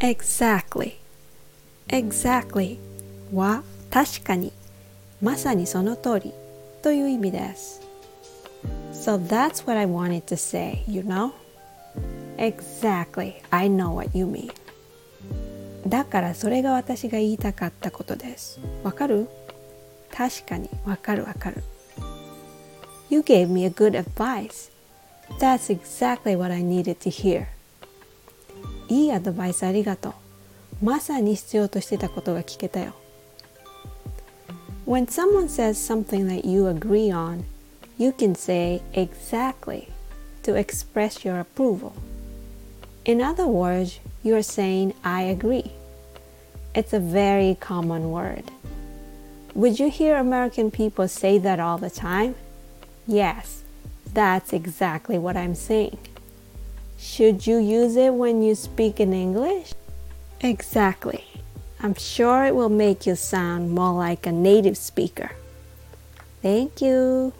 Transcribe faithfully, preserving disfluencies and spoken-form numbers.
exactly exactly は確かに、まさにその通りという意味です。So that's what I wanted to say, you know? Exactly, I know what you mean. だからそれが私が言いたかったことです。わかる？確かに、わかるわかる。You gave me a good advice. That's exactly what I needed to hear. いいアドバイスありがとう。まさに必要としてたことが聞けたよ。When someone says something that you agree on, you can say exactly to express your approval. In other words, you are saying I agree. It's a very common word. Would you hear American people say that all the time? Yes, that's exactly what I'm saying. Should you use it when you speak in English? Exactly.I'm sure it will make you sound more like a native speaker. Thank you.